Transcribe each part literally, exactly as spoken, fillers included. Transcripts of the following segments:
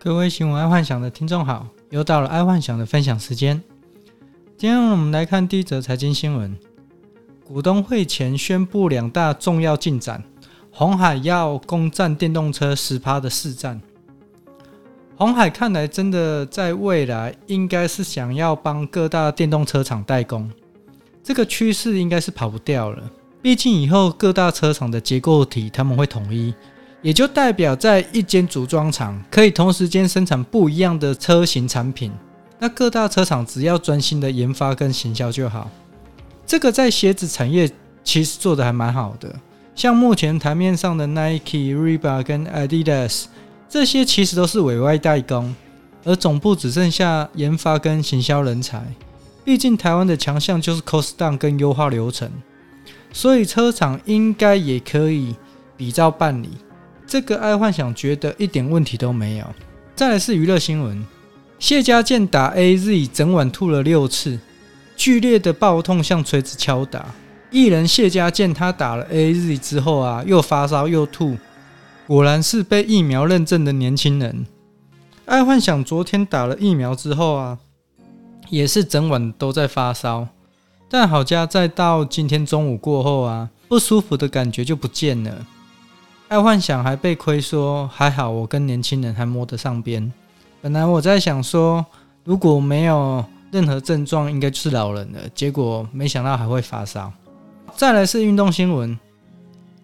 各位新闻爱幻想的听众好，又到了爱幻想的分享时间。今天我们来看第一则财经新闻，股东会前宣布两大重要进展，鸿海要攻占电动车 百分之十 的市占。鸿海看来真的在未来应该是想要帮各大电动车厂代工，这个趋势应该是跑不掉了，毕竟以后各大车厂的结构体他们会统一，也就代表在一间组装厂可以同时间生产不一样的车型产品，那各大车厂只要专心的研发跟行销就好。这个在鞋子产业其实做的还蛮好的，像目前台面上的 Nike、Reebok 跟 Adidas 这些其实都是委外代工，而总部只剩下研发跟行销人才，毕竟台湾的强项就是 cost down 跟优化流程，所以车厂应该也可以比照办理，这个爱幻想觉得一点问题都没有。再来是娱乐新闻，谢家健打 A Z 整晚吐了六次，剧烈的爆痛像锤子敲打。艺人谢家健他打了 A Z 之后啊，又发烧又吐，果然是被疫苗认证的年轻人。爱幻想昨天打了疫苗之后啊，也是整晚都在发烧，但好家在到今天中午过后啊，不舒服的感觉就不见了。爱幻想还被亏说还好我跟年轻人还摸得上边，本来我在想说如果没有任何症状应该就是老人了，结果没想到还会发烧。再来是运动新闻，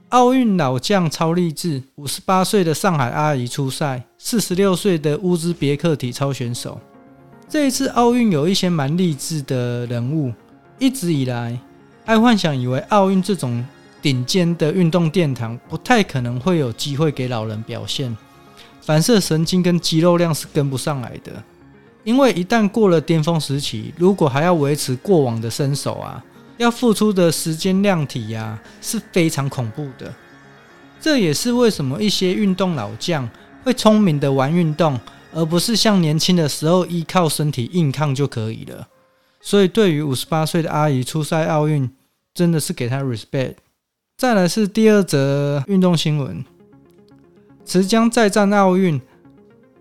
奥运老将超励志，五十八岁的上海阿姨出赛，四十六岁的乌兹别克体操选手。这一次奥运有一些蛮励志的人物，一直以来爱幻想以为奥运这种顶尖的运动殿堂不太可能会有机会给老人表现，反射神经跟肌肉量是跟不上来的，因为一旦过了巅峰时期，如果还要维持过往的身手啊，要付出的时间量体啊是非常恐怖的。这也是为什么一些运动老将会聪明的玩运动，而不是像年轻的时候依靠身体硬抗就可以了。所以对于五十八岁的阿姨出赛奥运，真的是给她 respect。再来是第二则运动新闻，持将再战奥运，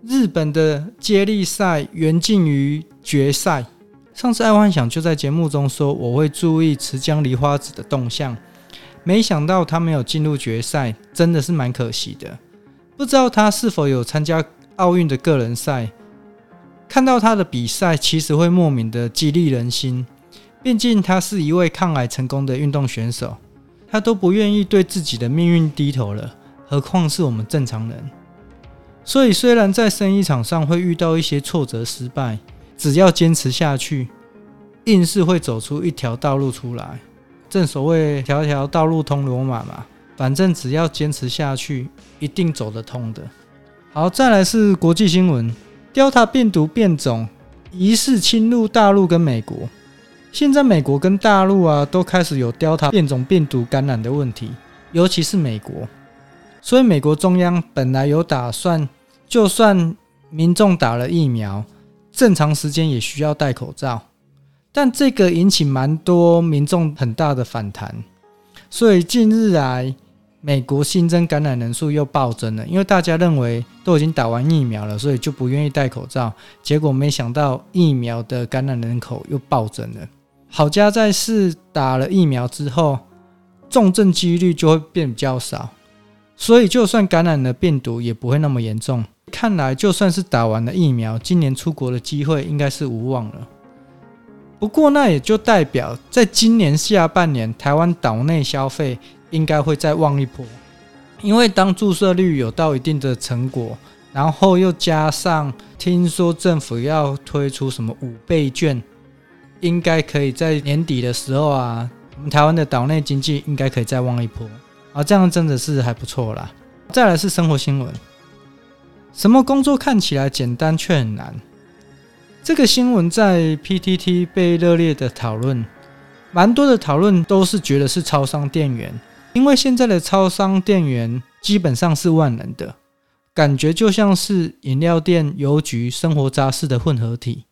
日本的接力赛缘尽于决赛。上次爱幻想就在节目中说我会注意持将梨花子的动向，没想到他没有进入决赛，真的是蛮可惜的。不知道他是否有参加奥运的个人赛，看到他的比赛其实会莫名的激励人心，毕竟他是一位抗癌成功的运动选手，他都不愿意对自己的命运低头了，何况是我们正常人。所以虽然在生意场上会遇到一些挫折失败，只要坚持下去，硬是会走出一条道路出来。正所谓条条道路通罗马嘛，反正只要坚持下去一定走得通的。好，再来是国际新闻， Delta 病毒变种疑似侵入大陆跟美国。现在美国跟大陆啊都开始有 Delta 变种病毒感染的问题，尤其是美国。所以美国中央本来有打算，就算民众打了疫苗，正常时间也需要戴口罩。但这个引起蛮多民众很大的反弹，所以近日来美国新增感染人数又暴增了，因为大家认为都已经打完疫苗了，所以就不愿意戴口罩，结果没想到疫苗的感染人口又暴增了。好家在是打了疫苗之后，重症几率就会变比较少，所以就算感染了病毒也不会那么严重。看来就算是打完了疫苗，今年出国的机会应该是无望了。不过那也就代表在今年下半年台湾岛内消费应该会再旺一波，因为当注射率有到一定的成果，然后又加上听说政府要推出什么五倍券，应该可以在年底的时候啊，我们台湾的岛内经济应该可以再旺一波啊，这样真的是还不错啦。再来是生活新闻，什么工作看起来简单却很难，这个新闻在 P T T 被热烈的讨论，蛮多的讨论都是觉得是超商店员，因为现在的超商店员基本上是万能的，感觉就像是饮料店、邮局、生活杂事的混合体。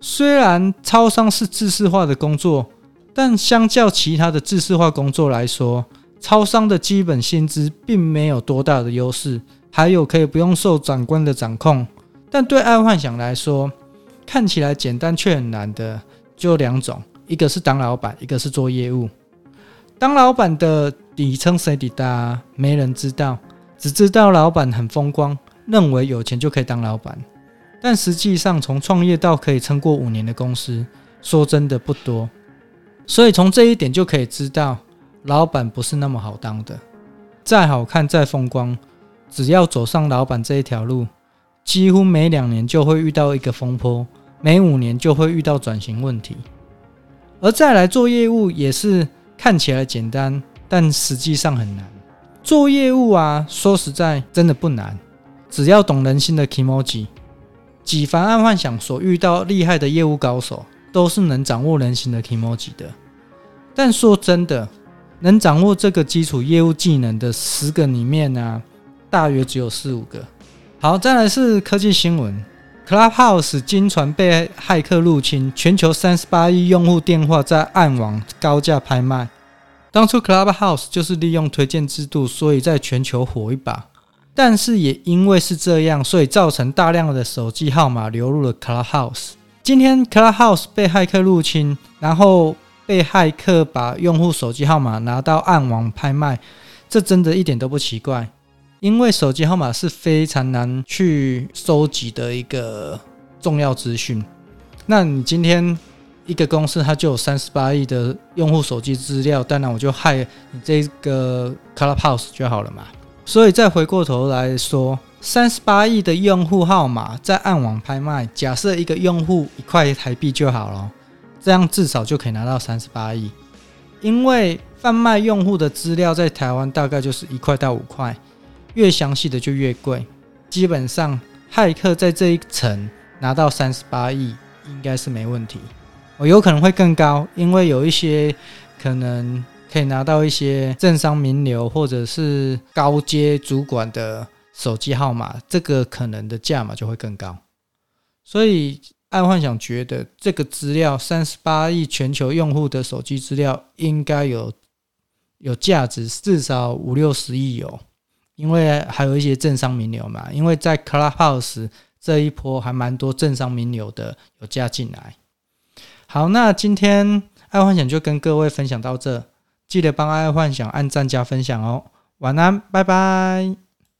虽然超商是制式化的工作，但相较其他的制式化工作来说，超商的基本薪资并没有多大的优势，还有可以不用受长官的掌控，但对爱幻想来说，看起来简单却很难的就两种，一个是当老板，一个是做业务。当老板的底层谁抵达没人知道，只知道老板很风光，认为有钱就可以当老板。但实际上从创业到可以撑过五年的公司说真的不多，所以从这一点就可以知道老板不是那么好当的。再好看再风光，只要走上老板这一条路，几乎每两年就会遇到一个风波，每五年就会遇到转型问题。而再来做业务也是看起来简单，但实际上很难。做业务啊，说实在真的不难，只要懂人心的 kimoji。 几番暗幻想所遇到厉害的业务高手都是能掌握人心的 kimoji 的。但说真的，能掌握这个基础业务技能的十个里面啊，大约只有四五个。好，再来是科技新闻。 Clubhouse 经传被骇客入侵，全球三十八亿用户电话在暗网高价拍卖。当初 Clubhouse 就是利用推荐制度，所以在全球火一把。但是也因为是这样，所以造成大量的手机号码流入了 Clubhouse。 今天 Clubhouse 被骇客入侵，然后被骇客把用户手机号码拿到暗网拍卖，这真的一点都不奇怪。因为手机号码是非常难去收集的一个重要资讯，那你今天一个公司它就有三十八亿的用户手机资料，当然我就害你这个 Clubhouse 就好了嘛。所以再回过头来说，三十八亿的用户号码在暗网拍卖，假设一个用户一块台币就好了，这样至少就可以拿到三十八亿。因为贩卖用户的资料在台湾大概就是一块到五块，越详细的就越贵，基本上骇客在这一层拿到三十八亿应该是没问题。我有可能会更高，因为有一些可能可以拿到一些政商名流或者是高阶主管的手机号码，这个可能的价码就会更高。所以爱幻想觉得这个资料三十八亿全球用户的手机资料应该有有价值，至少五六十亿有，因为还有一些政商名流嘛，因为在 Clubhouse 这一波还蛮多政商名流的有加进来。好，那今天爱幻想就跟各位分享到这，记得帮爱幻想按赞加分享哦。晚安，拜拜。